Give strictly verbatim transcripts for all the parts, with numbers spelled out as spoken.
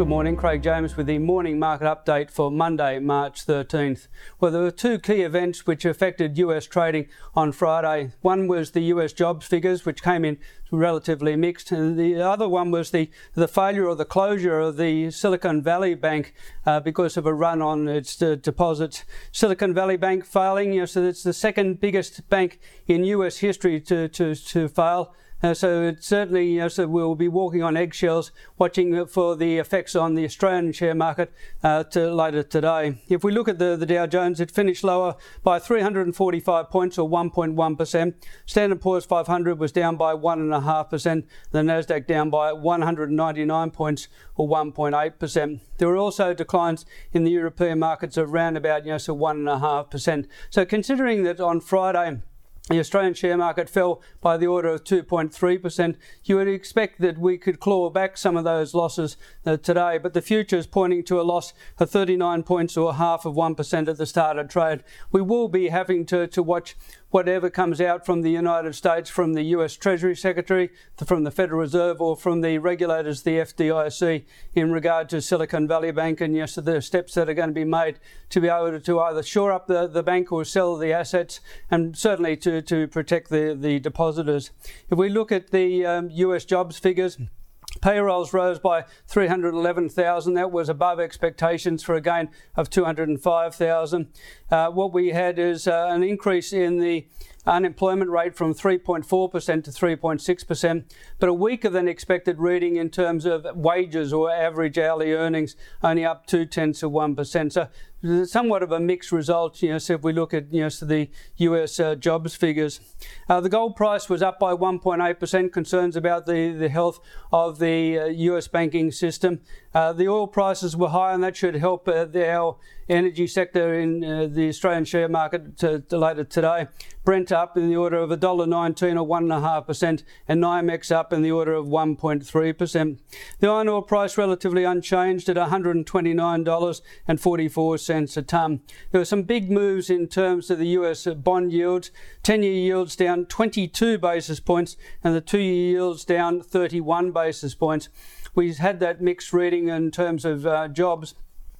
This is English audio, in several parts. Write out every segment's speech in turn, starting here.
Good morning, Craig James with the morning market update for Monday, March thirteenth. Well, there were two key events which affected U S trading on Friday. One was the U S jobs figures, which came in relatively mixed, and the other one was the, the failure or the closure of the Silicon Valley Bank uh, because of a run on its uh, deposits. Silicon Valley Bank failing, you know, so it's the second biggest bank in U S history to, to, to fail. Uh, so it certainly, you know, so we'll be walking on eggshells, watching for the effects on the Australian share market uh, to later today. If we look at the, the Dow Jones, it finished lower by three hundred forty-five points or one point one percent. Standard Poor's five hundred was down by one point five percent. The Nasdaq down by one hundred ninety-nine points or one point eight percent. There were also declines in the European markets of around about, you know, so one point five percent. So considering that on Friday, the Australian share market fell by the order of two point three percent. You would expect that we could claw back some of those losses uh, today, but the future is pointing to a loss of thirty-nine points or half of one percent at the start of trade. We will be having to, to watch whatever comes out from the United States, from the U S Treasury Secretary, from the Federal Reserve, or from the regulators, the F D I C, in regard to Silicon Valley Bank, and yes, the steps that are going to be made to be able to either shore up the, the bank or sell the assets, and certainly to to protect the, the depositors. If we look at the um, U S jobs figures, payrolls rose by three hundred eleven thousand. That was above expectations for a gain of two hundred five thousand. Uh, what we had is uh, an increase in the unemployment rate from three point four percent to three point six percent, but a weaker than expected reading in terms of wages or average hourly earnings, only up two tenths of one percent. So somewhat of a mixed result, you know, so if we look at, you know, so the U S uh, jobs figures. Uh, the gold price was up by one point eight percent, concerns about the, the health of the uh, U S banking system. Uh, the oil prices were high, and that should help uh, the, our energy sector in uh, the Australian share market to, to later today. Brent up in the order of one dollar nineteen or one point five percent, and NYMEX up in the order of one point three percent. The iron ore price relatively unchanged at one hundred twenty-nine dollars and forty-four cents. a tonne. There were some big moves in terms of the U S bond yields. ten-year yields down twenty-two basis points and the two-year yields down thirty-one basis points. We had that mixed reading in terms of uh, jobs,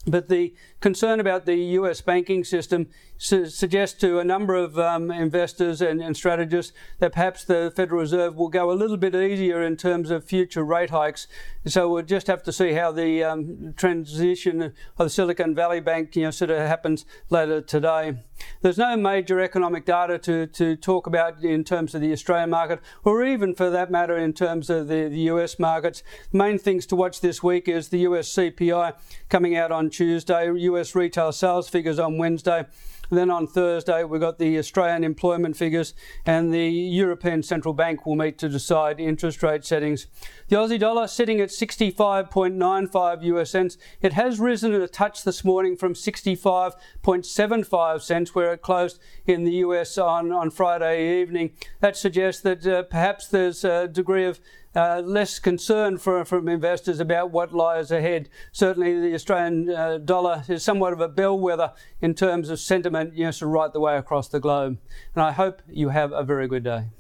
but the concern about the U S banking system su- suggests to a number of um, investors and, and strategists that perhaps the Federal Reserve will go a little bit easier in terms of future rate hikes. So we'll just have to see how the um, transition of the Silicon Valley Bank, you know, sort of happens later today. There's no major economic data to, to talk about in terms of the Australian market, or even for that matter in terms of the, the U S markets. The main things to watch this week is the U S C P I coming out on Tuesday, U S retail sales figures on Wednesday. Then on Thursday, we've got the Australian employment figures, and the European Central Bank will meet to decide interest rate settings. The Aussie dollar sitting at sixty-five point nine five US cents. It has risen at a touch this morning from sixty-five point seven five cents, where it closed in the U S on, on Friday evening. That suggests that uh, perhaps there's a degree of Uh, less concern for, from investors about what lies ahead. Certainly the Australian uh, dollar is somewhat of a bellwether in terms of sentiment, you know, so right the way across the globe. And I hope you have a very good day.